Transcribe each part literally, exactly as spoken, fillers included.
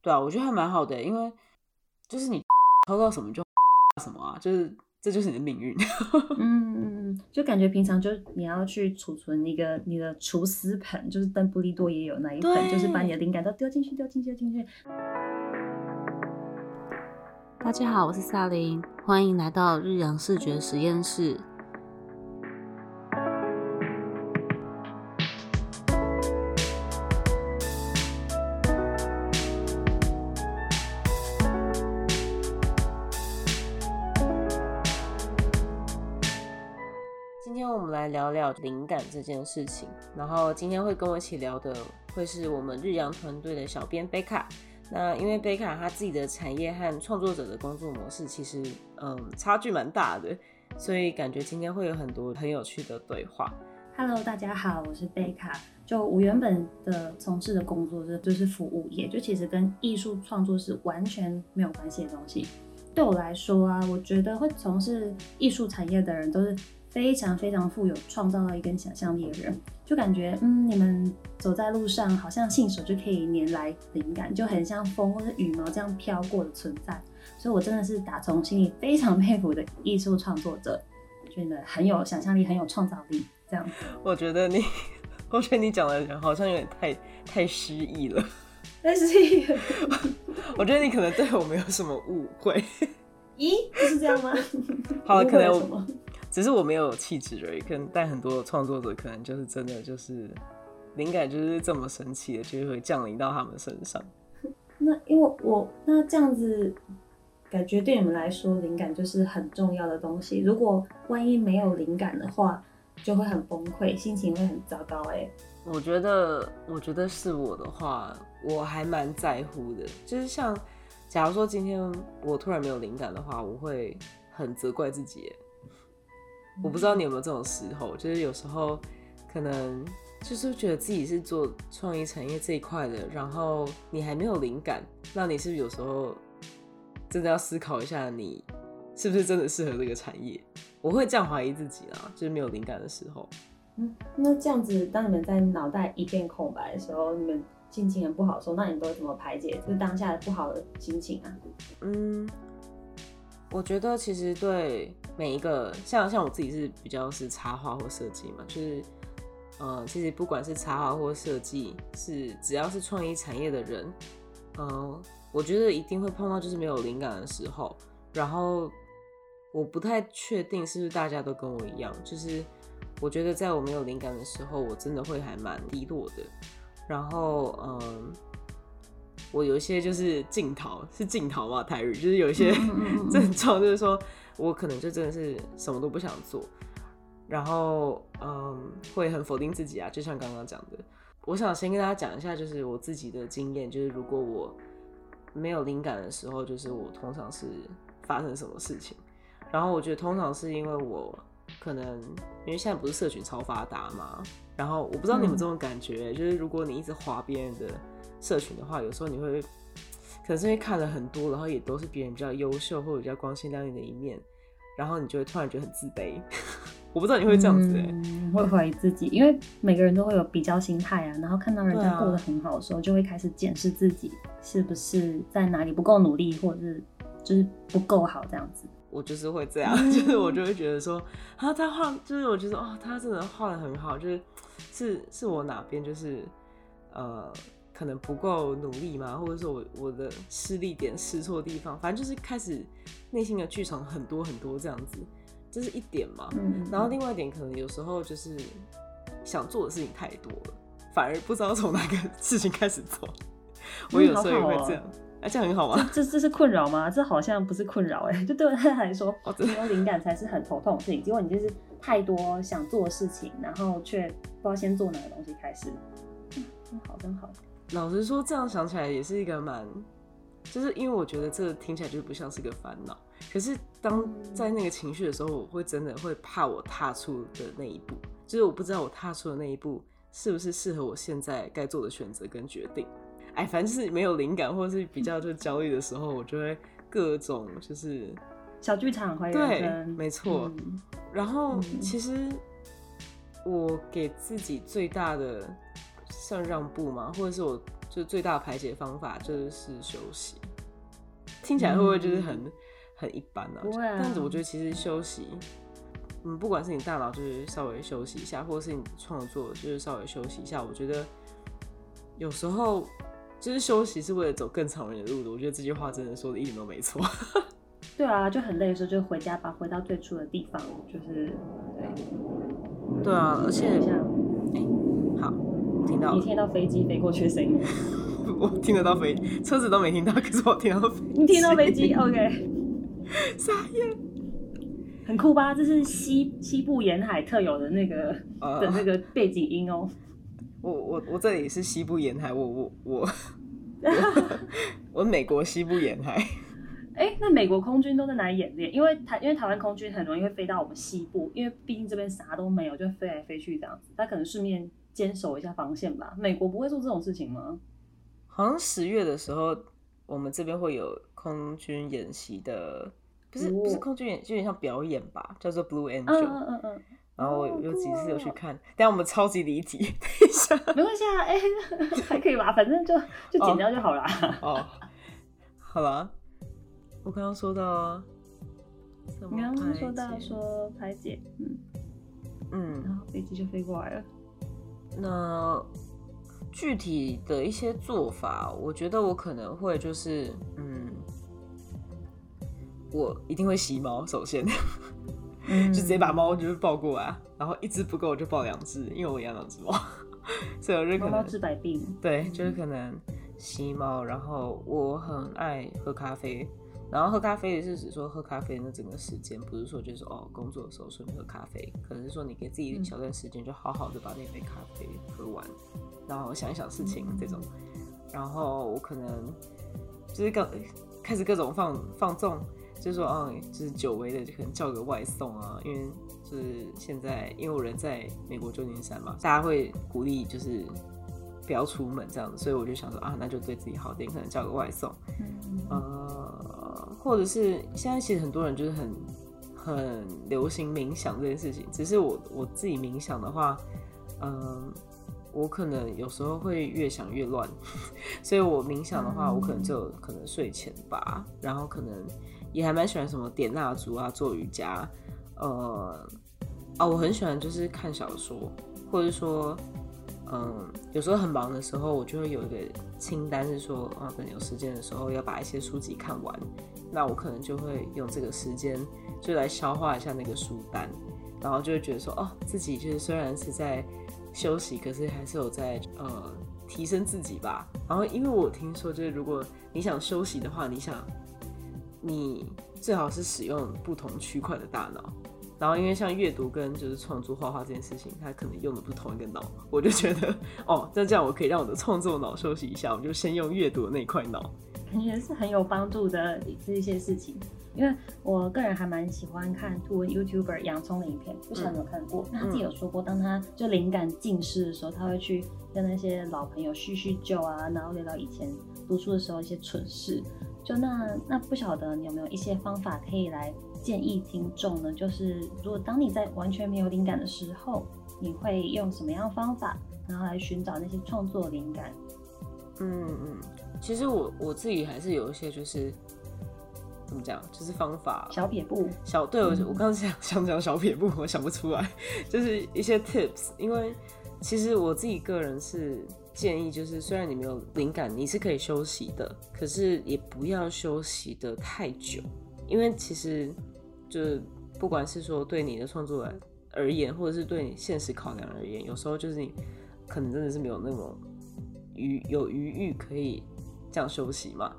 对啊，我觉得还蛮好的，因为就是你抽到什么就什么啊，就是这就是你的命运。嗯，就感觉平常就你要去储存一个你的厨师盆，就是邓布利多也有那一盆，就是把你的灵感都丢进去丢进去丢进去。大家好，我是萨琳，欢迎来到日阳视觉实验室。聊聊灵感这件事情，然后今天会跟我一起聊的会是我们日阳团队的小编 Beca。 那因为 Beca 她自己的产业和创作者的工作模式其实嗯差距蛮大的，所以感觉今天会有很多很有趣的对话。 Hello 大家好，我是 Beca。 就我原本的从事的工作是就是服务业，就其实跟艺术创作是完全没有关系的东西。对我来说啊，我觉得会从事艺术产业的人都是非常非常富有创造力跟想象力的人，就感觉嗯，你们走在路上好像信手就可以拈来灵感，就很像风或者羽毛这样飘过的存在。所以我真的是打从心里非常佩服的艺术创作者，觉得很有想象力，很有创造力这样。我觉得你我觉得你讲的人好像有点太太诗意了，太诗意了。我觉得你可能对我没有什么误会。咦，不是这样吗？好，可能我只是我没有气质而已，但很多创作者可能就是真的就是灵感就是这么神奇的，就会降临到他们身上。那因为我那这样子感觉对你们来说，灵感就是很重要的东西。如果万一没有灵感的话，就会很崩溃，心情会很糟糕。哎、欸，我觉得，我觉得是我的话，我还蛮在乎的。就是像，假如说今天我突然没有灵感的话，我会很责怪自己耶。我不知道你有没有这种时候，就是有时候可能就是觉得自己是做创意产业这一块的，然后你还没有灵感，那你是不是有时候真的要思考一下，你是不是真的适合这个产业？我会这样怀疑自己啦，就是没有灵感的时候。嗯，那这样子，当你们在脑袋一片空白的时候，你们心情很不好的时候，那你们都怎么排解就是当下的不好的心情啊？嗯。我觉得其实对每一个像像我自己是比较是插画或设计嘛，就是呃，其实不管是插画或设计，是只要是创意产业的人，呃，我觉得一定会碰到就是没有灵感的时候。然后我不太确定是不是大家都跟我一样，就是我觉得在我没有灵感的时候，我真的会还蛮低落的。然后嗯。呃我有一些就是镜头是镜头嘛，台语就是有一些症状，就是说我可能就真的是什么都不想做，然后嗯，会很否定自己啊，就像刚刚讲的。我想先跟大家讲一下，就是我自己的经验，就是如果我没有灵感的时候，就是我通常是发生什么事情。然后我觉得通常是因为我可能因为现在不是社群超发达嘛，然后我不知道你们这种感觉、欸，嗯、就是如果你一直滑别人的社群的话，有时候你会可能是因为看了很多，然后也都是别人比较优秀或者比较光鲜亮丽的一面，然后你就会突然觉得很自卑。我不知道你会这样子、欸嗯、会怀疑自己，因为每个人都会有比较心态啊，然后看到人家过得很好的时候，就会开始检视自己是不是在哪里不够努力，或者是就是不够好这样子。我就是会这样，就是我就会觉得说，啊，他画，就是我觉得哦，他真的画得很好，就是是是我哪边就是呃。可能不够努力嘛，或者说 我, 我的失力点失错地方，反正就是开始内心的剧场很多很多这样子，这是一点嘛。嗯、然后另外一点可能有时候就是想做的事情太多了，反而不知道从哪个事情开始做。我有时候也会这样，嗯好好哦、啊，这样很好吗？这这是困扰吗？这好像不是困扰哎、欸，就对他来说，哦、没有灵感才是很头痛的事情。结果你就是太多想做的事情，然后却不知道先做哪个东西开始。嗯，真好，真好。老实说，这样想起来也是一个蛮，就是因为我觉得这听起来就不像是个烦恼。可是当在那个情绪的时候，我会真的会怕我踏出的那一步，就是我不知道我踏出的那一步是不是适合我现在该做的选择跟决定。哎，反正就是没有灵感或者是比较就焦虑的时候，我就会各种就是小剧场怀疑人生，对，没错。嗯、然后其实我给自己最大的。算让步嘛，或者是我就最大的排解方法就是休息。听起来会不会就是很、嗯、很一般啊？但是我觉得其实休息，嗯，不管是你大脑就是稍微休息一下，或是你创作就是稍微休息一下，我觉得有时候就是休息是为了走更长远的路的。我觉得这句话真的说的一点都没错。对啊，就很累的时候就回家吧，回到最初的地方，就是对。对啊，而且，欸、好，听到了你听到飞机飞过去的声音。我听得到飞，车子都没听到，可是我听到飞机。你听到飞机 ，OK？ 傻眼，很酷吧？这是 西, 西部沿海特有的那个、uh, 的那个背景音哦。我我我这里是西部沿海，我我我 我, 我美国西部沿海。哎、欸，那美国空军都在哪里演练？因为台因为台湾空军很容易会飞到我们西部，因为毕竟这边啥都没有，就飞来飞去这样子。他可能顺便坚守一下防线吧。美国不会做这种事情吗？好像十月的时候，我们这边会有空军演习的，不是不是空军演，就有点像表演吧，叫做 Blue Angel。嗯嗯嗯。然后我有几次有去看，哦、但我们超级离题，等一下。没关系啊，哎、欸，还可以吧，反正就就剪掉就好啦。哦，哦好啦，我刚刚说到啊，你刚刚说到说排解，嗯嗯，然后飞机就飞过来了，那。具体的一些做法，我觉得我可能会就是，嗯，我一定会洗猫，首先，嗯、就直接把猫就是抱过来，然后一只不够我就抱两只，因为我养两只猫，所以我就可能猫猫治百病，对，就是可能洗猫，然后我很爱喝咖啡，然后喝咖啡是指说喝咖啡那整个时间，不是说就是哦工作的时候顺便喝咖啡，可能是说你给自己一小段时间就好好的把那杯咖啡喝完。然后想一想事情这种，然后我可能就是刚开始各种放放纵，就是说嗯，就是久违的就可能叫个外送啊，因为就是现在因为我人在美国旧金山嘛，大家会鼓励就是不要出门这样子，所以我就想说啊，那就对自己好点，可能叫个外送，呃，或者是现在其实很多人就是很很流行冥想这件事情，只是我我自己冥想的话，嗯、呃。我可能有时候会越想越乱，所以我冥想的话，我可能就可能睡前吧，然后可能也还蛮喜欢什么点蜡烛啊、做瑜伽，呃，啊，我很喜欢就是看小说，或者说，嗯，有时候很忙的时候，我就会有一个清单是说，啊，可能有时间的时候要把一些书籍看完，那我可能就会用这个时间就来消化一下那个书单，然后就会觉得说，哦，自己就是虽然是在休息，可是还是有在呃提升自己吧。然后，因为我听说，就是如果你想休息的话，你想你最好是使用不同区块的大脑。然后，因为像阅读跟就是创作画画这件事情，它可能用的不同一个脑。我就觉得，哦，那这样我可以让我的创作脑休息一下，我就先用阅读的那块脑。感觉是很有帮助的这些事情。因为我个人还蛮喜欢看图文 YouTuber 洋葱的影片，不知道你有看过？嗯、那他自己有说过，当他就灵感尽失的时候，他会去跟那些老朋友叙叙旧啊，然后聊聊以前读书的时候一些蠢事。就那那不晓得你有没有一些方法可以来建议听众呢？就是如果当你在完全没有灵感的时候，你会用什么样的方法，然后来寻找那些创作灵感？嗯嗯，其实我我自己还是有一些就是。怎么讲？就是方法小撇步，小对我、嗯、我刚刚想想讲小撇步，我想不出来，就是一些 tips。因为其实我自己个人是建议，就是虽然你没有灵感，你是可以休息的，可是也不要休息的太久，因为其实就是不管是说对你的创作而言，或者是对你现实考量而言，有时候就是你可能真的是没有那种余有余裕可以这样休息嘛。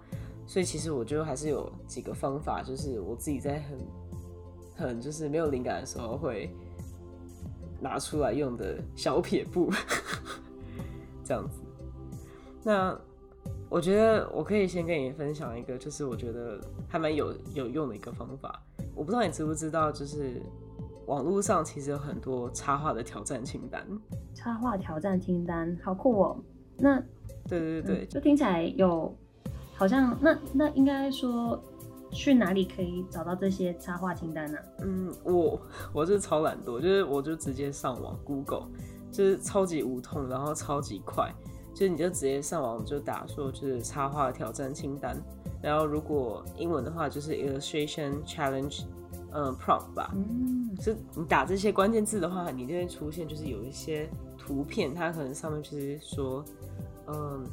所以其实我觉得还是有几个方法，就是我自己在很很就是没有灵感的时候会拿出来用的小撇步这样子。那我觉得我可以先跟你分享一个，就是我觉得还蛮有有用的一个方法。我不知道你知不知道，就是网络上其实有很多插画的挑战清单。插画挑战清单，好酷哦！那对对对、嗯，就听起来有。好像那那应该说去哪里可以找到这些插画清单呢、啊？嗯，我我是超懒惰，就是我就直接上网 Google， 就是超级无痛，然后超级快，就是你就直接上网就打说就是插画挑战清单，然后如果英文的话就是 Illustration Challenge、呃、Prompt 吧，嗯，就你打这些关键字的话，你就会出现就是有一些图片，它可能上面就是说，嗯，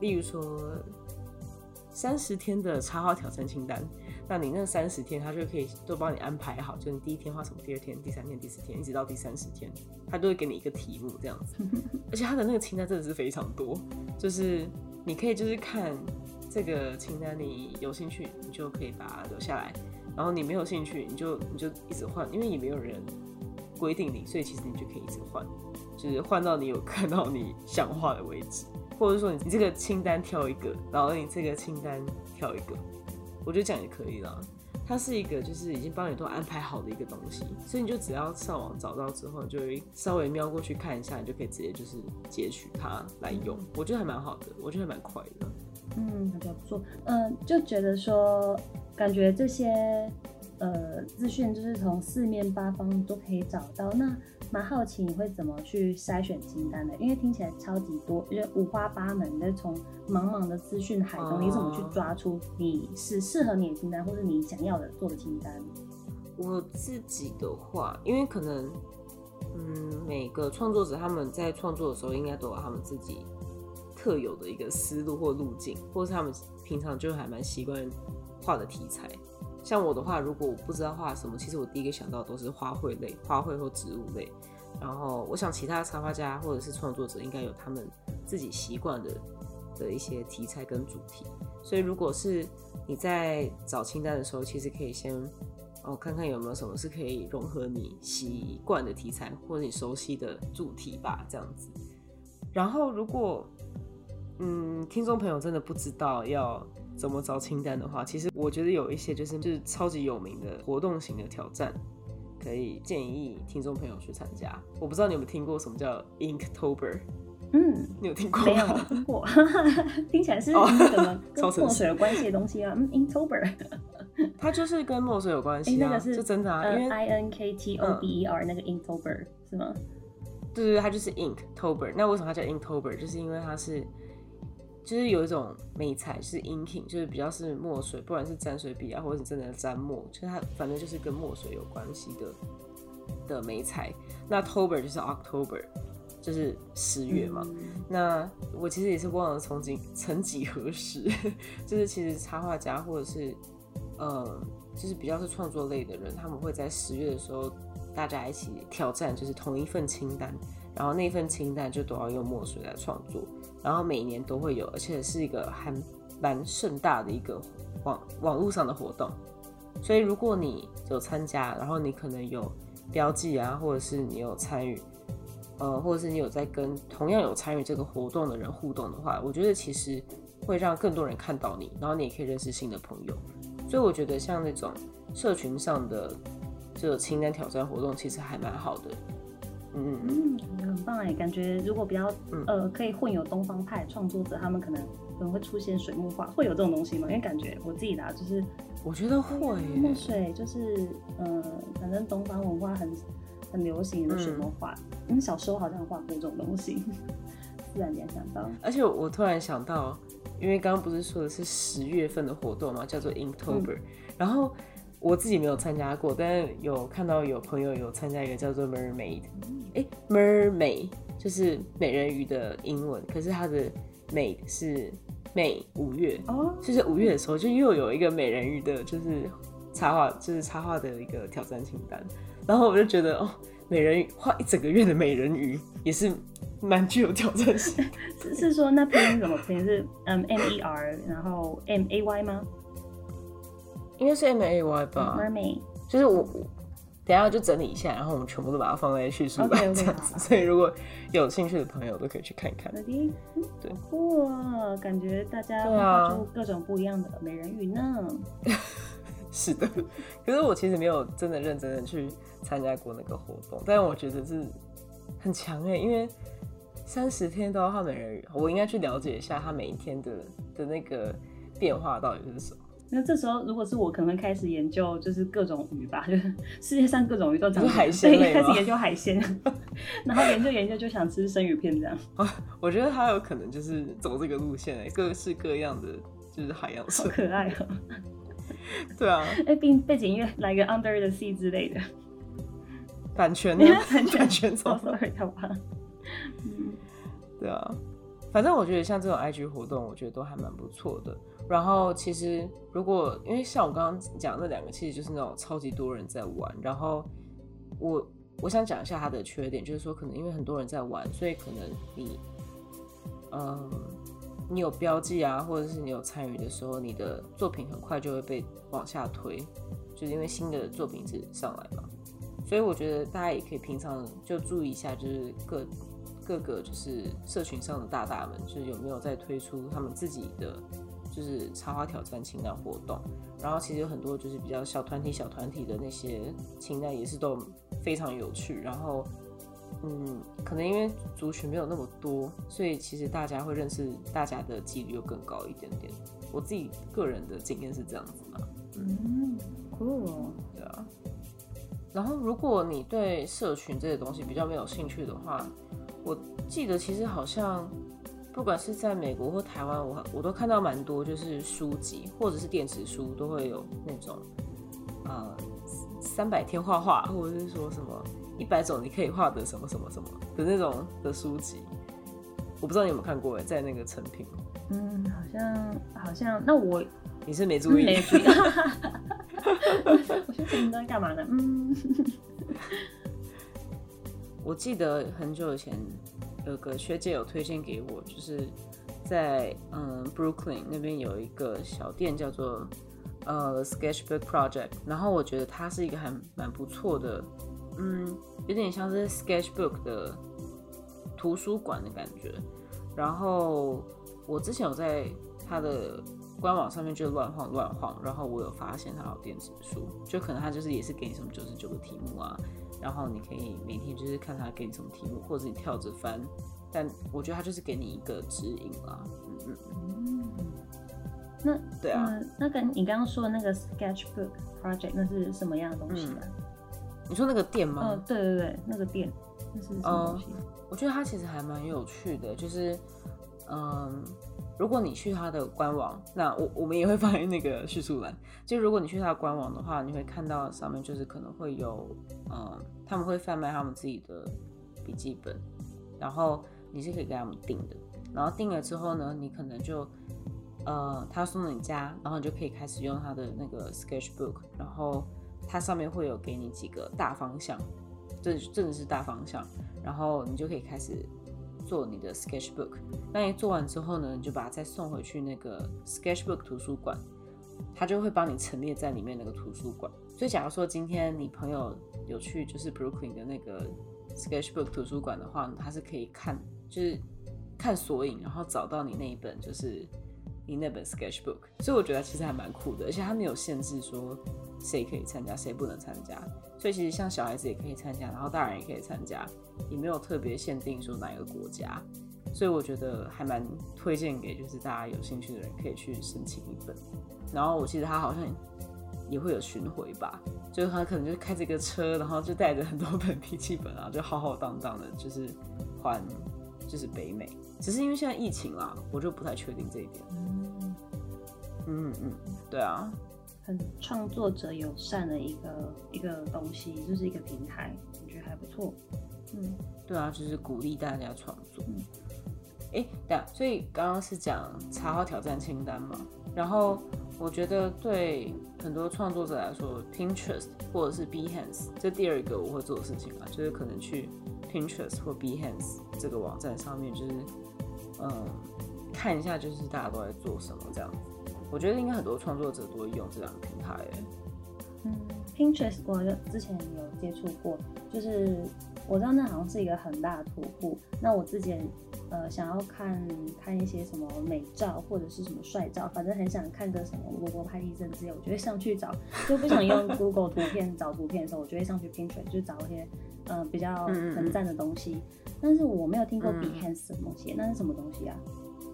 例如说三十天的插画挑战清单，那你那三十天它就可以都帮你安排好，就是你第一天画什么，第二天、第三天、第四天，一直到第三十天，它都会给你一个题目这样子。而且它的那个清单真的是非常多，就是你可以就是看。这个清单你有兴趣你就可以把它留下来，然后你没有兴趣你就你就一直换，因为也没有人规定你，所以其实你就可以一直换，就是换到你有看到你想画的为止，或者说你这个清单挑一个，然后你这个清单挑一个，我觉得这样也可以啦。它是一个就是已经帮你都安排好的一个东西，所以你就只要上网找到之后，你就会稍微瞄过去看一下，你就可以直接就是截取它来用，我觉得还蛮好的，我觉得还蛮快的。嗯，比较不错。呃，就觉得说，感觉这些呃资讯就是从四面八方都可以找到。那蛮好奇你会怎么去筛选清单的？因为听起来超级多，就是五花八门的，从茫茫的资讯海中，你怎么去抓出你是适合你的清单，或者你想要的做的清单？我自己的话，因为可能，嗯，每个创作者他们在创作的时候，应该都有他们自己特有的一个思路或路径，或是他们平常就还蛮习惯画的题材。像我的话，如果我不知道画什么，其实我第一个想到都是花卉类、花卉或植物类。然后我想其他插画家或者是创作者应该有他们自己习惯的的一些题材跟主题。所以如果是你在找清单的时候，其实可以先哦看看有没有什么是可以融合你习惯的题材或者你熟悉的主题吧，这样子。然后如果嗯，听众朋友真的不知道要怎么找清单的话，其实我觉得有一些就是就是超级有名的活动型的挑战，可以建议听众朋友去参加。我不知道你有没有听过什么叫 Inktober？ 嗯，你有听过吗？没有听过，听起来是什么跟墨水有关系的东西啊？嗯 ，Inktober， 它就是跟墨水有关系啊，那个是就真的啊，呃、因为 I N K T O B E R、嗯、那个 Inktober 是吗？对对对，它就是 Inktober。那为什么它叫 Inktober？ 就是因为它是就是有一种美材，就是 inking， 就是比较是墨水，不管是沾水笔啊，或者是真的沾墨，就是它反正就是跟墨水有关系的的美材。那 Tober 就是 October， 就是十月嘛。嗯、那我其实也是忘了从几曾几何时，就是其实插画家或者是呃，就是比较是创作类的人，他们会在十月的时候，大家一起挑战，就是同一份清单。然后那份清单就都要用墨水来创作，然后每年都会有，而且是一个还蛮盛大的一个网网络上的活动。所以如果你有参加，然后你可能有标记啊，或者是你有参与，呃，或者是你有在跟同样有参与这个活动的人互动的话，我觉得其实会让更多人看到你，然后你也可以认识新的朋友。所以我觉得像那种社群上的这个清单挑战活动，其实还蛮好的。嗯，很棒哎，感觉如果比较、嗯、呃可以混有东方派创作者，他们可能可能会出现水墨画，会有这种东西吗？因为感觉我自己啦，就是我觉得会墨水就是呃，反正东方文化很很流行的水墨画，因、嗯、为小时候好像画过这种东西，自然联想到。而且我突然想到，因为刚刚不是说的是十月份的活动嘛，叫做 Inktober，、嗯、然后。我自己没有参加过，但是有看到有朋友有参加一个叫做 Mermay， 哎 ，Mermay 就是美人鱼的英文，可是它的 May 是 May 五月，哦，就是五月的时候就又有一个美人鱼的，就是插画，就是插画的一个挑战清单，然后我就觉得哦，美人鱼画一整个月的美人鱼也是蛮具有挑战性的是，是说那篇怎么篇是嗯 M E R 然后 M A Y 吗？应该是 M A Y 吧 ，Mermay， 就是我，等一下就整理一下，然后我们全部都把它放在叙述栏这样子。Okay, okay, 所以如果有兴趣的朋友都可以去看看。Okay, 对，酷啊！感觉大家会画出各种不一样的美人鱼呢。是的，可是我其实没有真的认真的去参加过那个活动，但我觉得是很强哎、欸，因为三十天都要画美人鱼，我应该去了解一下它每一天的的那个变化到底是什么。那这时候如果是我，可能会开始研究就是各种鱼吧，就是世界上各种鱼都长。海鲜类吗？开始研究海鲜，然后研究研究就想吃生鱼片这样。我觉得他有可能就是走这个路线、欸，各式各样的就是海洋生物。好可爱哦、喔！对啊，哎、欸，背景音乐来个 Under the Sea 之类的。版权呢？版权版权走 ，sorry， 好吧。嗯，对啊。反正我觉得像这种 I G 活动，我觉得都还蛮不错的。然后其实如果因为像我刚刚讲的那两个，其实就是那种超级多人在玩。然后我我想讲一下它的缺点，就是说可能因为很多人在玩，所以可能你，嗯，你有标记啊，或者是你有参与的时候，你的作品很快就会被往下推，就是因为新的作品是上来嘛。所以我觉得大家也可以平常就注意一下，就是各。各个就是社群上的大大们，就是有没有在推出他们自己的就是插画挑战清单活动，然后其实有很多就是比较小团体小团体的那些清单也是都非常有趣，然后嗯，可能因为族群没有那么多，所以其实大家会认识大家的几率又更高一点点。我自己个人的经验是这样子嘛，嗯，酷哦，对啊。然后如果你对社群这些东西比较没有兴趣的话，我记得其实好像不管是在美国或台湾， 我, 我都看到蛮多就是书籍或者是电子书都会有那种呃三百天画画，或者是说什么一百种你可以画的什么什么什么的那种的书籍。我不知道你有没有看过耶，在那个成品。嗯，好像好像那我你是没注意，没注意。我去成品在干嘛呢？嗯。我记得很久以前有个学姐有推荐给我，就是在嗯 Brooklyn 那边有一个小店叫做呃 Sketchbook Project， 然后我觉得它是一个还蛮不错的，嗯，有点像是 Sketchbook 的图书馆的感觉。然后我之前有在它的官网上面就乱晃乱晃，然后我有发现它有电子书，就可能它就是也是给你什么九十九个题目啊。然后你可以每天就是看他给你什么题目，或者你跳着翻，但我觉得他就是给你一个指引啦。嗯嗯。那对啊，嗯、那个你刚刚说的那个 Sketchbook Project 那是什么样的东西啊？嗯、你说那个店吗？哦，对对对，那个店那是什么东西？嗯、我觉得它其实还蛮有趣的，就是嗯，如果你去它的官网，那 我, 我们也会放在那个叙述栏。就如果你去它的官网的话，你会看到上面就是可能会有，嗯，他们会贩卖他们自己的笔记本，然后你是可以给他们订的。然后订了之后呢，你可能就，呃，他送到你家，然后你就可以开始用他的那个 Sketchbook， 然后它上面会有给你几个大方向，这真的是大方向，然后你就可以开始做你的 sketchbook， 那你做完之后呢，你就把它再送回去那个 sketchbook 图书馆，它就会帮你陈列在里面那个图书馆。所以假如说今天你朋友有去就是 Brooklyn 的那个 sketchbook 图书馆的话，它是可以看就是看索引，然后找到你那一本就是你那本 sketchbook。所以我觉得其实还蛮酷的，而且它没有限制说谁可以参加，谁不能参加。所以其实像小孩子也可以参加，然后大人也可以参加，也没有特别限定说哪一个国家。所以我觉得还蛮推荐给就是大家有兴趣的人可以去申请一本。然后我记得他好像也会有巡回吧，就是他可能就开着一个车，然后就带着很多本笔记本啊，就浩浩荡荡的，就是环就是北美。只是因为现在疫情啦，我就不太确定这一点。嗯嗯嗯，对啊。很创作者友善的一个一个东西，就是一个平台，我觉得还不错。嗯，对啊，就是鼓励大家创作。哎、嗯，对啊，所以刚刚是讲插画挑战清单嘛，然后我觉得对很多创作者来说 ，Pinterest 或者是 Behance， 这第二个我会做的事情嘛，就是可能去 Pinterest 或 Behance 这个网站上面，就是嗯看一下就是大家都在做什么这样子。我觉得应该很多创作者都会用这两个平台、欸。嗯 ，Pinterest 我之前有接触过，就是我知道那好像是一个很大的图库。那我之前呃想要看看一些什么美照或者是什么帅照，反正很想看个什么我国拍立正之类，我就会上去找。就不想用 Google 图片找图片的时候，我就会上去 Pinterest 就找一些呃比较很赞的东西。但是我没有听过 Behance 什么东西，那是什么东西啊？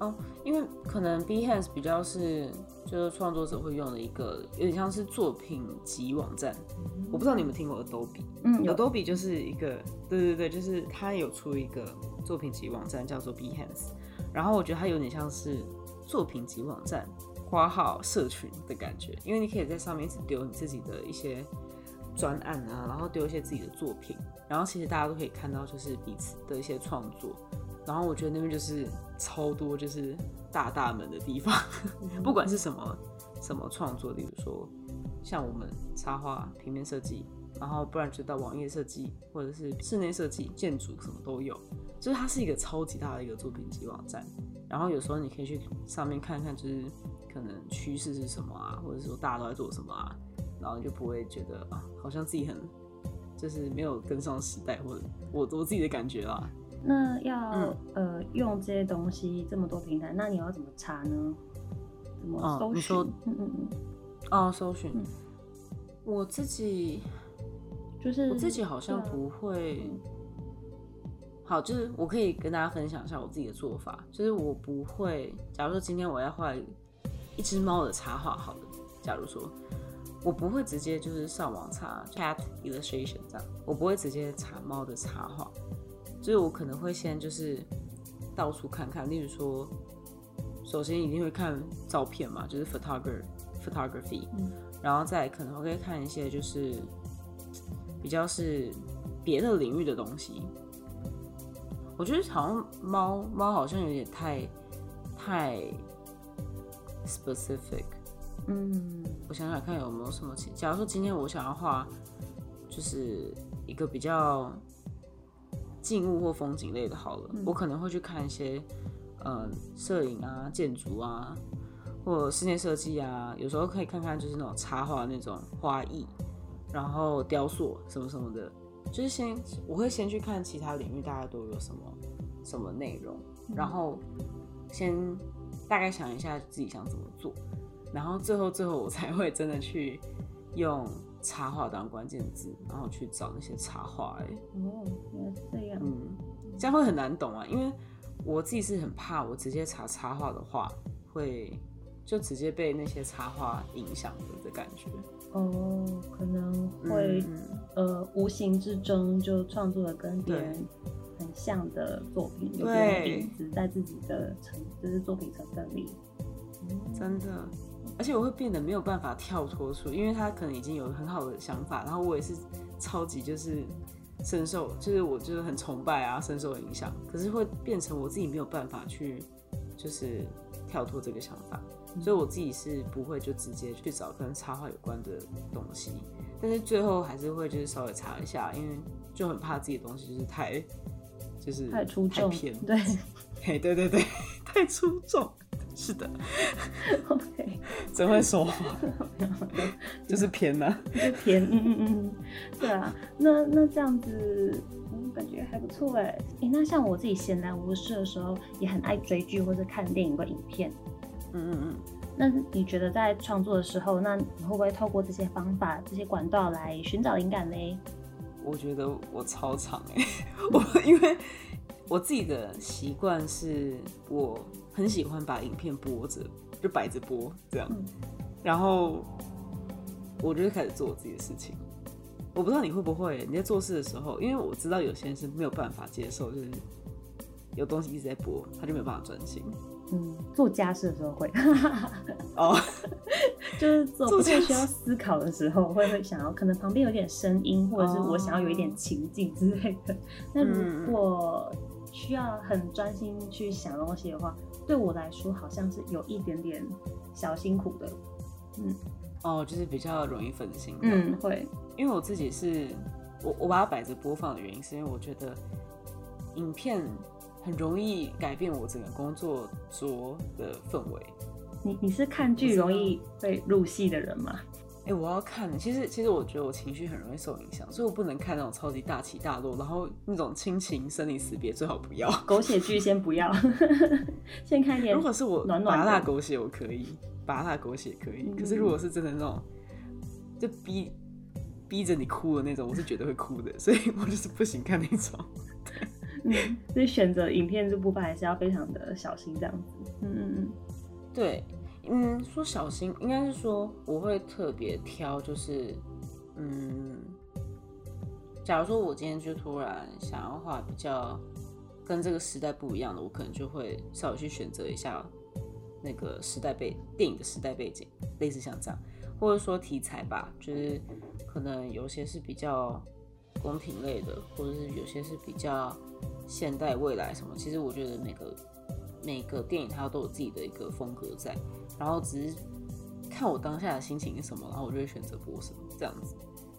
哦，因为可能 Behance 比较是就是创作者会用的一个，有点像是作品集网站。嗯、我不知道你们听过 Adobe， 嗯 ，Adobe 就是一个，对对对，就是它有出一个作品集网站叫做 Behance， 然后我觉得它有点像是作品集网站括号社群的感觉，因为你可以在上面一直丢你自己的一些专案啊，然后丢一些自己的作品，然后其实大家都可以看到就是彼此的一些创作。然后我觉得那边就是超多就是大大们的地方，不管是什么什么创作，比如说像我们插画、平面设计，然后不然就到网页设计或者是室内设计、建筑什么都有，就是它是一个超级大的一个作品集网站。然后有时候你可以去上面看看，就是可能趋势是什么啊，或者说大家都在做什么啊，然后你就不会觉得啊，好像自己很就是没有跟上时代，或者我我自己的感觉啦。那要、嗯、呃用这些东西这么多平台，那你要怎么查呢？怎么搜寻？哦、嗯嗯嗯，哦，搜寻、嗯。我自己就是我自己好像不会、嗯。好，就是我可以跟大家分享一下我自己的做法，就是我不会，假如说今天我要画一只猫的插画，好了，假如说我不会直接就是上网查 cat illustration 这样，我不会直接查猫的插画。所以我可能会先就是到处看看，例如说，首先一定会看照片嘛，就是 photography， 嗯，然后再可能会看一些就是比较是别的领域的东西。我觉得好像猫猫好像有点太太 specific， 嗯，我想想看有没有什么，假如说今天我想要画就是一个比较静物或风景类的好了、嗯、我可能会去看一些呃摄影啊、建筑啊或室内设计啊，有时候可以看看就是那种插画那种花艺，然后雕塑什么什么的，就是先我会先去看其他领域大家都有什么什么内容、嗯、然后先大概想一下自己想怎么做，然后最后最后我才会真的去用插画当关键字，然后去找那些插画、欸。哎，哦，原来是这样。嗯，这样会很难懂啊，因为我自己是很怕，我直接查插画的话，会就直接被那些插画影响的感觉。哦，可能会、嗯、呃无形之中就创作了跟别人很像的作品，有别人影子在自己的成就是作品成分里。嗯、真的。而且我会变得没有办法跳脱出，因为他可能已经有很好的想法，然后我也是超级就是深受，就是我就是很崇拜啊，深受影响。可是会变成我自己没有办法去就是跳脱这个想法，所以我自己是不会就直接去找跟插画有关的东西，但是最后还是会就是稍微查一下，因为就很怕自己的东西就是太就是太出众，太偏，对，哎，对对对，太出众。是的 ，OK， 真会说话，就是偏呐、啊，就是偏，嗯嗯嗯，对啊，那那这样子，嗯，感觉还不错哎，哎，那像我自己闲来无事的时候，也很爱追剧或者看电影或影片，嗯嗯嗯，那你觉得在创作的时候，那你会不会透过这些方法、这些管道来寻找灵感嘞？我觉得我超常哎、欸，我因为我自己的习惯是我。很喜欢把影片播着，就摆着播这样，嗯、然后我就会开始做我自己的事情。我不知道你会不会你在做事的时候，因为我知道有些人是没有办法接受，就是有东西一直在播，他就没有办法专心。嗯，做家事的时候会，哦，就是做不太需要思考的时候，会会想要可能旁边有点声音，或者是我想要有一点情境之类的。那、哦、如果、嗯需要很专心去想东西的话，对我来说好像是有一点点小辛苦的，嗯，哦，就是比较容易分心，嗯，会，因为我自己是，我我把它摆着播放的原因是因为我觉得影片很容易改变我整个工作桌的氛围。你你是看剧容易被入戏的人吗？哎、欸，我要看，其实其实我觉得我情绪很容易受影响，所以我不能看那种超级大起大落，然后那种亲情、生离死别最好不要。狗血剧先不要，先看一点暖暖。如果是我拔辣狗血，我可以，拔辣狗血可以、嗯。可是如果是真的那种，就逼逼着你哭的那种，我是绝对会哭的，所以我就是不行看那种。嗯、所以选择影片这部分还是要非常的小心，这样子。嗯嗯嗯，对，嗯，说小心应该是说我会特别挑，就是嗯，假如说我今天就突然想要画比较跟这个时代不一样的，我可能就会稍微去选择一下那个时代背电影的时代背景，类似像这样，或者说题材吧，就是可能有些是比较宫廷类的，或者是有些是比较现代未来什么。其实我觉得每个每个电影它都有自己的一个风格在，然后只是看我当下的心情是什么，然后我就会选择播什么这样子。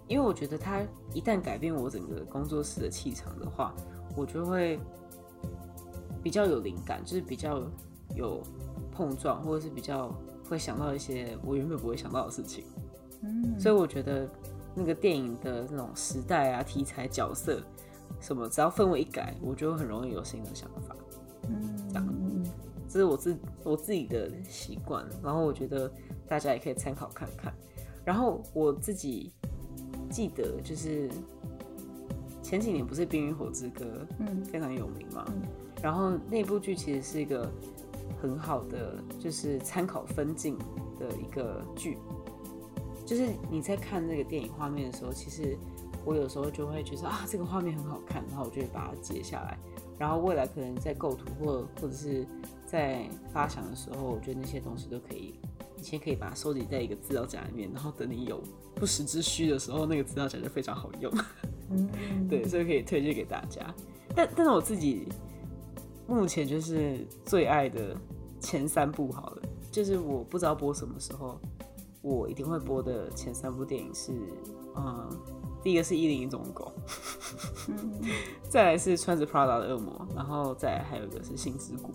因为我觉得它一旦改变我整个工作室的气场的话，我就会比较有灵感，就是比较有碰撞，或者是比较会想到一些我原本不会想到的事情。嗯，所以我觉得那个电影的那种时代啊、题材、角色什么，只要氛围一改，我就很容易有新的想法。嗯，这样，这是我自我自己的习惯，然后我觉得大家也可以参考看看。然后我自己记得就是前几年不是《冰与火之歌》嗯非常有名嘛，嗯、然后那部剧其实是一个很好的就是参考分镜的一个剧，就是你在看那个电影画面的时候，其实我有时候就会觉得啊，这个画面很好看，然后我就会把它截下来，然后未来可能在构图或或者是在发想的时候，我觉得那些东西都可以，以前可以把它收集在一个资料夹里面，然后等你有不时之需的时候，那个资料夹就非常好用。对，所以可以推荐给大家。但但是我自己目前就是最爱的前三部好了，就是我不知道播什么时候，我一定会播的前三部电影是，嗯，第一个是《一零一种狗》，再来是《穿着 Prada 的恶魔》，然后再来还有一个是《心之谷》。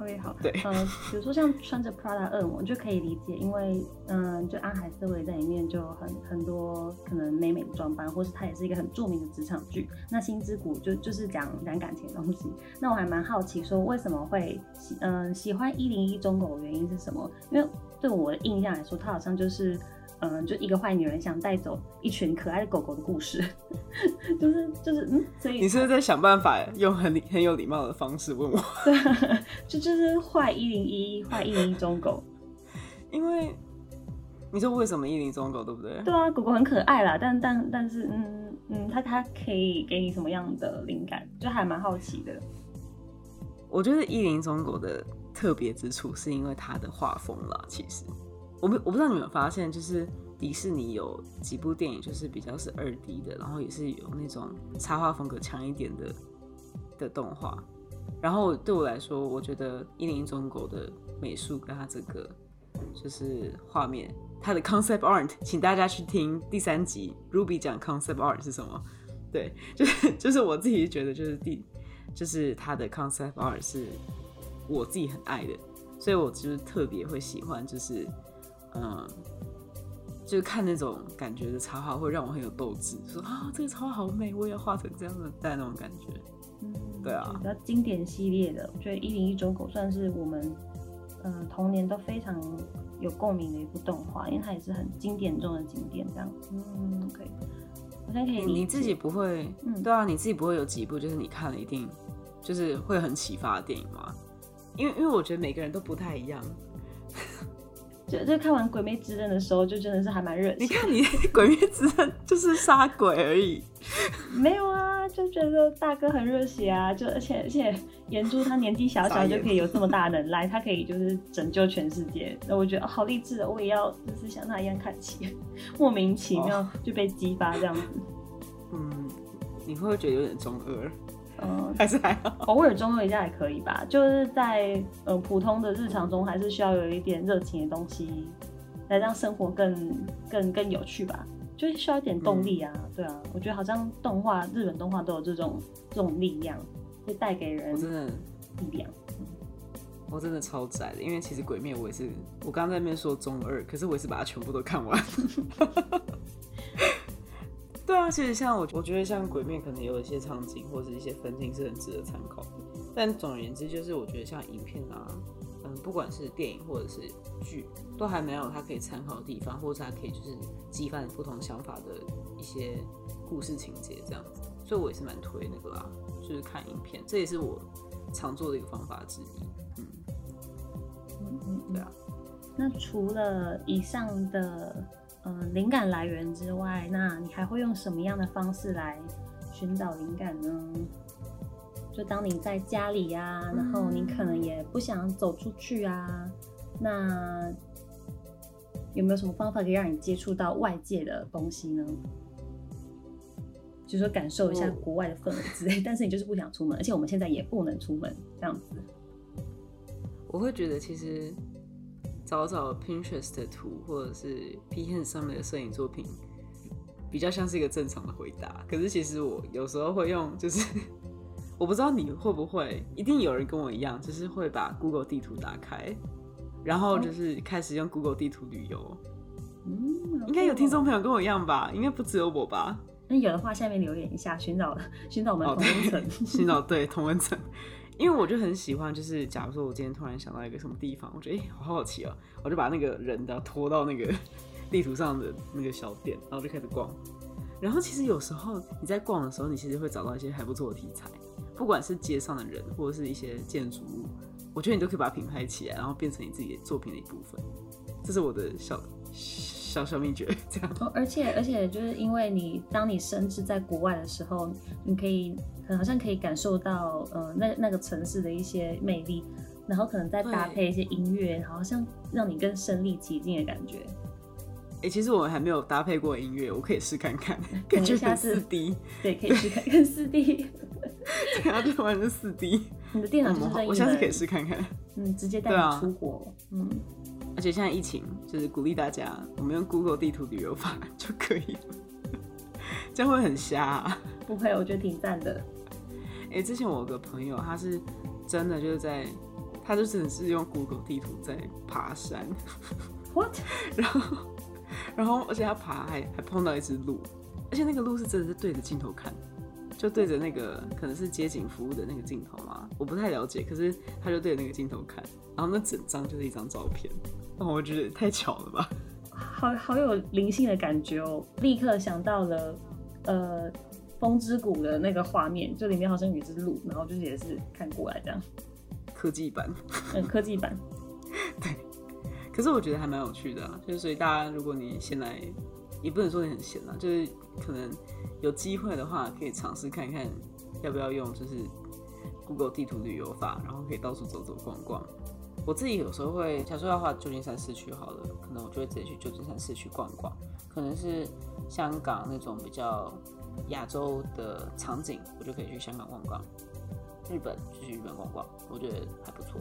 OK， 好，对，呃，比如说像《穿着 Prada 恶魔》就可以理解，因为，嗯、呃，就安海瑟薇在里面就很很多可能美美的装扮，或是它也是一个很著名的职场剧。那《心之谷》就就是讲讲感情的东西。那我还蛮好奇，说为什么会喜嗯、呃、喜欢一零一忠狗的原因是什么？因为对我的印象来说，它好像就是，嗯、呃，就一个坏女人想带走一群可爱的狗狗的故事，就是就是嗯，所以你是不是在想办法用很很有礼貌的方式问我？对，就就是坏一零一，坏一零一忠狗。因为你说为什么一零一忠狗对不对？对啊，狗狗很可爱啦，但但但是嗯嗯，它它可以给你什么样的灵感？就还蛮好奇的。我觉得一零一忠狗的特别之处是因为它的画风啦，其实我不我不知道你们有发现，就是迪士尼有几部电影就是比较是二 D 的，然后也是有那种插画风格强一点的的动画。然后对我来说，我觉得《一零一忠狗》的美术跟它这个就是画面，它的 concept art， 请大家去听第三集 Ruby 讲 concept art 是什么。对，就是就是我自己觉得就是第就是它的 concept art 是我自己很爱的，所以我就是特别会喜欢，就是，嗯，就是看那种感觉的插画，会让我很有斗志，说啊，这个插画好美，我也要画成这样的，带那种感觉。嗯，对啊，比较经典系列的，我觉得《一零一忠狗》算是我们，呃，童年都非常有共鸣的一部动画，因为它也是很经典中的经典，这样。嗯 ，OK， 好像可以理解。你自己不会，嗯，对啊，你自己不会有几部就是你看了一定就是会很启发的电影吗？因为因为我觉得每个人都不太一样，就就看完《鬼灭之刃》的时候，就真的是还蛮热血。你看你《鬼灭之刃》就是杀鬼而已，没有啊，就觉得大哥很热血啊，就而且而且炎柱他年纪小小就可以有这么大能耐，他可以就是拯救全世界，那我觉得、哦、好励志的，我也要就是像他一样看起，莫名其妙就被激发这样子。哦、嗯，你会不会觉得有点中二？嗯，还是还好，偶尔中二一下也可以吧。就是在、呃、普通的日常中，还是需要有一点热情的东西，来让生活更更更有趣吧。就是需要一点动力啊，嗯、对啊。我觉得好像动画，日本动画都有这种这种力量，会带给人力量。我真的超宅的，因为其实《鬼灭》我也是，我刚刚在那边说中二，可是我也是把它全部都看完。对啊，其实像我，我觉得像《鬼灭》可能有一些场景或者一些分镜是很值得参考的。但总而言之，就是我觉得像影片啊，嗯，不管是电影或者是剧，都还蛮有它可以参考的地方，或者它可以就是激发你不同想法的一些故事情节这样子。所以我也是蛮推那个啦，就是看影片，这也是我常做的一个方法之一。嗯嗯嗯，对啊。那除了以上的呃灵感来源之外，那你还会用什么样的方式来寻找灵感呢？就当你在家里啊，嗯、然后你可能也不想走出去啊，那有没有什么方法可以让你接触到外界的东西呢？就是说感受一下国外的氛围之类，哦、但是你就是不想出门，而且我们现在也不能出门，这样子。我会觉得其实找找 Pinterest 的图或者是 Behance 上面的摄影作品，比较像是一个正常的回答。可是其实我有时候会用，就是我不知道你会不会，一定有人跟我一样，就是会把 Google 地图打开，然后就是开始用 Google 地图旅游。嗯，应该有听众朋友跟我一样吧？应该不只有我吧？那有的话，下面留言一下，寻找寻找我们同温层，寻、哦、找对同温层。因为我就很喜欢，就是假如说我今天突然想到一个什么地方，我觉得哎、欸，好好奇哦、喔，我就把那个人的拖到那个地图上的那个小点，然后就开始逛。然后其实有时候你在逛的时候，你其实会找到一些还不错的题材，不管是街上的人或者是一些建筑物，我觉得你都可以把它拼拍起来，然后变成你自己的作品的一部分。这是我的小小小秘诀，这样。哦、而且而且就是因为你当你身处在国外的时候，你可以好像可以感受到、呃、那那个城市的一些魅力，然后可能再搭配一些音乐，好像让你更身临其境的感觉。哎、欸，其实我还没有搭配过音乐，我可以试看看，感觉很四 D。对，可以试看看四 D。对啊，就玩这四 D。你的电脑就是在英文，我下次可以试看看。嗯，直接带你出国。嗯。而且现在疫情，就是鼓励大家，我们用 Google 地图旅游法就可以了。这样会很瞎啊？不会，我觉得挺赞的。哎、欸，之前我有个朋友，他是真的就是在，他就真的是用 Google 地图在爬山。What？ 然后，然后，而且他爬还还碰到一只鹿，而且那个鹿是真的是对着镜头看，就对着那个可能是街景服务的那个镜头嘛，我不太了解，可是他就对着那个镜头看，然后那整张就是一张照片。哦，我觉得太巧了吧，好好有灵性的感觉哦！立刻想到了，呃，《风之谷》的那个画面，就里面好像有一只鹿，然后就是也是看过来这样，科技版，嗯，科技版，对。可是我觉得还蛮有趣的、啊，就是所以大家如果你闲来，也不能说你很闲啦，就是可能有机会的话，可以尝试看看要不要用就是 Google 地图旅游法，然后可以到处走走逛逛。我自己有时候会想说要画旧金山市区好了，可能我就会直接去旧金山市区逛逛，可能是香港那种比较亚洲的场景，我就可以去香港逛逛，日本就去日本逛逛，我觉得还不错。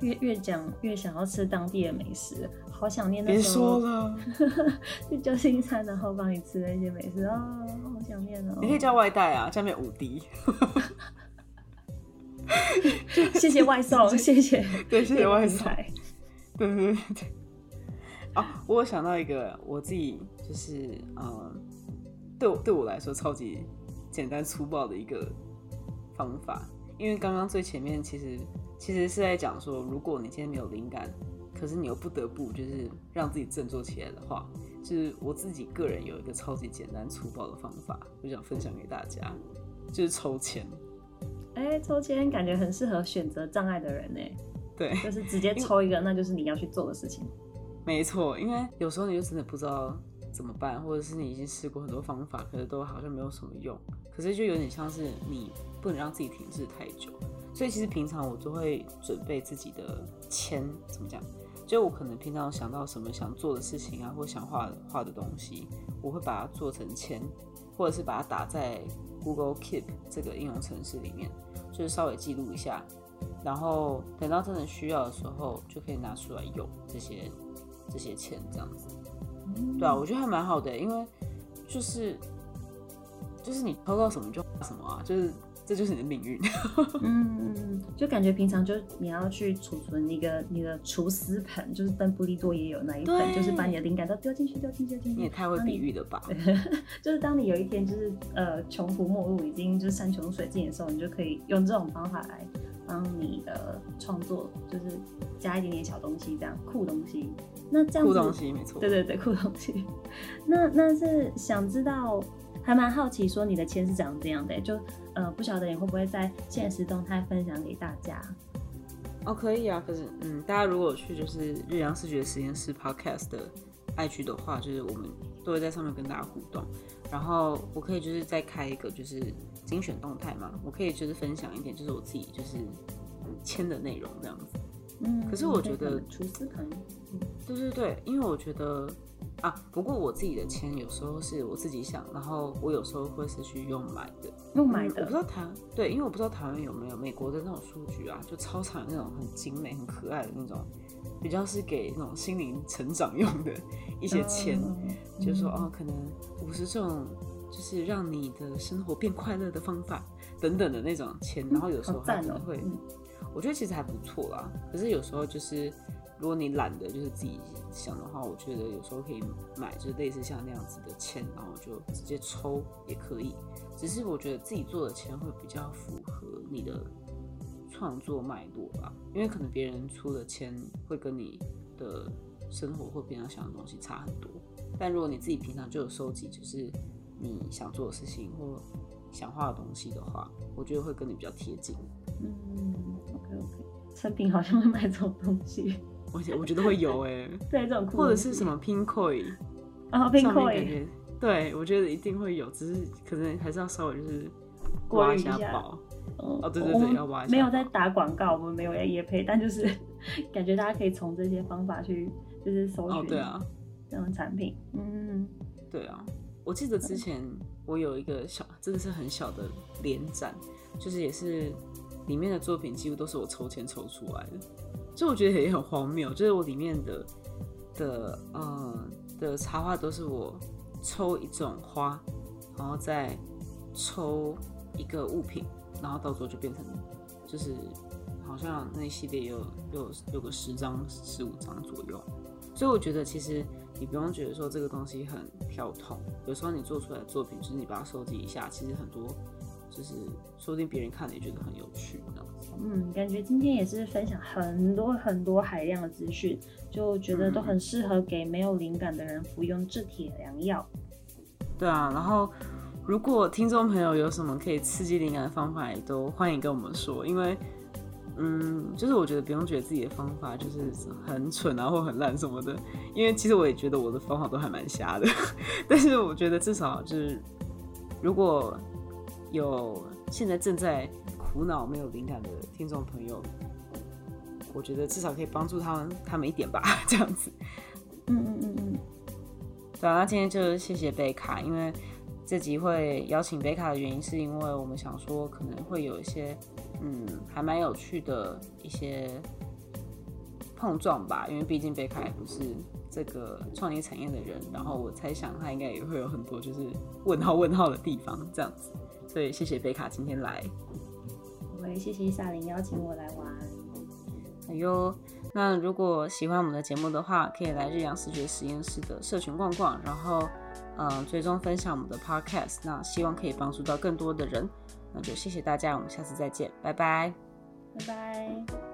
越越讲越想要吃当地的美食，好想念那时候。别说了，去旧金山然后帮你吃了一些美食啊、哦，好想念哦。你可以叫外带啊，下面五 D。谢谢外送，谢谢，对，谢谢外送，对对对。哦，我有想到一个我自己就是嗯，对我对我来说超级简单粗暴的一个方法，因为刚刚最前面其实其实是在讲说，如果你今天没有灵感，可是你又不得不就是让自己振作起来的话，就是我自己个人有一个超级简单粗暴的方法，我想分享给大家，就是抽签。哎、欸，抽签感觉很适合选择障碍的人哎。对，就是直接抽一个，那就是你要去做的事情。没错，因为有时候你就真的不知道怎么办，或者是你已经试过很多方法，可是都好像没有什么用。可是就有点像是你不能让自己停滞太久，所以其实平常我都会准备自己的签，怎么讲？就我可能平常想到什么想做的事情啊，或想画画的东西，我会把它做成签，或者是把它打在 Google Keep 这个应用程式里面。就是稍微记录一下，然后等到真的需要的时候，就可以拿出来用这些这些钱这样子。对啊，我觉得还蛮好的，因为就是就是你抽到什么就画什么啊，就是这就是你的命运。嗯，就感觉平常就你要去储存一个你的储思盆，就是邓布利多也有那一盆，就是把你的灵感都丢进去，丢进去，丢进去。你也太会比喻了吧？就是当你有一天就是呃穷途末路，已经就是山穷水尽的时候，你就可以用这种方法来帮你的创作，就是加一点点小东西，这样酷东西。那这样子酷东西没错。对对对，酷东西。那那是想知道。还蛮好奇说你的签是长这样的、欸，就呃不晓得你会不会在限时动态分享给大家。哦，可以啊，可是嗯，大家如果去就是日阳视觉实验室 podcast 的 I G 的话，就是我们都会在上面跟大家互动。然后我可以就是再开一个就是精选动态嘛，我可以就是分享一点就是我自己就是签的内容这样子。嗯，可是我觉得厨师可能，对对对，因为我觉得啊，不过我自己的签有时候是我自己想，然后我有时候会是去用买的，用买的。嗯、我不知道台对，因为我不知道台湾有没有美国的那种书局啊，就超常有那种很精美、很可爱的那种，比较是给那种心灵成长用的一些签，嗯、就是说哦，可能五十种就是让你的生活变快乐的方法等等的那种签，然后有时候还真的会。嗯我觉得其实还不错啦，可是有时候就是，如果你懒得就是自己想的话，我觉得有时候可以买，就是类似像那样子的签，然后就直接抽也可以。只是我觉得自己做的签会比较符合你的创作脉络吧，因为可能别人出的签会跟你的生活或平常想的东西差很多。但如果你自己平常就有收集，就是你想做的事情或想画的东西的话，我觉得会跟你比较贴近。嗯。成品好像会卖这种东西，我我觉得会有哎、欸，对这种酷，或者是什么 Pinkoi， 然后 Pinkoi， 对我觉得一定会有，只是可能还是要稍微就是挖一下宝、嗯，哦对对对，要挖一下。没有在打广告，我们没有在业配，但就是感觉大家可以从这些方法去就是搜寻、哦、对啊这样的产品，嗯，对啊，我记得之前我有一个小，真的是很小的联展，就是也是。里面的作品几乎都是我抽签抽出来的，所以我觉得也很荒谬。就是我里面的的呃的插画都是我抽一种花，然后再抽一个物品，然后到时候就变成就是好像那一系列有有有个十张十五张左右。所以我觉得其实你不用觉得说这个东西很跳痛，有时候你做出来的作品，就是你把它收集一下，其实很多。就是说不定别人看了也觉得很有趣的。嗯，感觉今天也是分享很多很多海量的资讯，就觉得都很适合给没有灵感的人服用这帖良药。对啊，然后如果听众朋友有什么可以刺激灵感的方法，也都欢迎跟我们说，因为嗯，就是我觉得不用觉得自己的方法就是很蠢啊或很烂什么的，因为其实我也觉得我的方法都还蛮瞎的，但是我觉得至少就是如果。有现在正在苦恼没有灵感的听众朋友，我觉得至少可以帮助他们他们一点吧，这样子。嗯嗯嗯嗯。对啊，那今天就谢谢贝卡，因为这集会邀请贝卡的原因是因为我们想说可能会有一些嗯还蛮有趣的一些碰撞吧，因为毕竟贝卡也不是这个创意产业的人，然后我猜想他应该也会有很多就是问号问号的地方这样子。所以谢谢贝卡今天来，我也谢谢伊莎琳邀请我来玩。哎呦，那如果喜欢我们的节目的话，可以来日阳视觉实验室的社群逛逛，然后嗯追踪分享我们的 podcast， 那希望可以帮助到更多的人。那就谢谢大家，我们下次再见，拜拜，拜拜。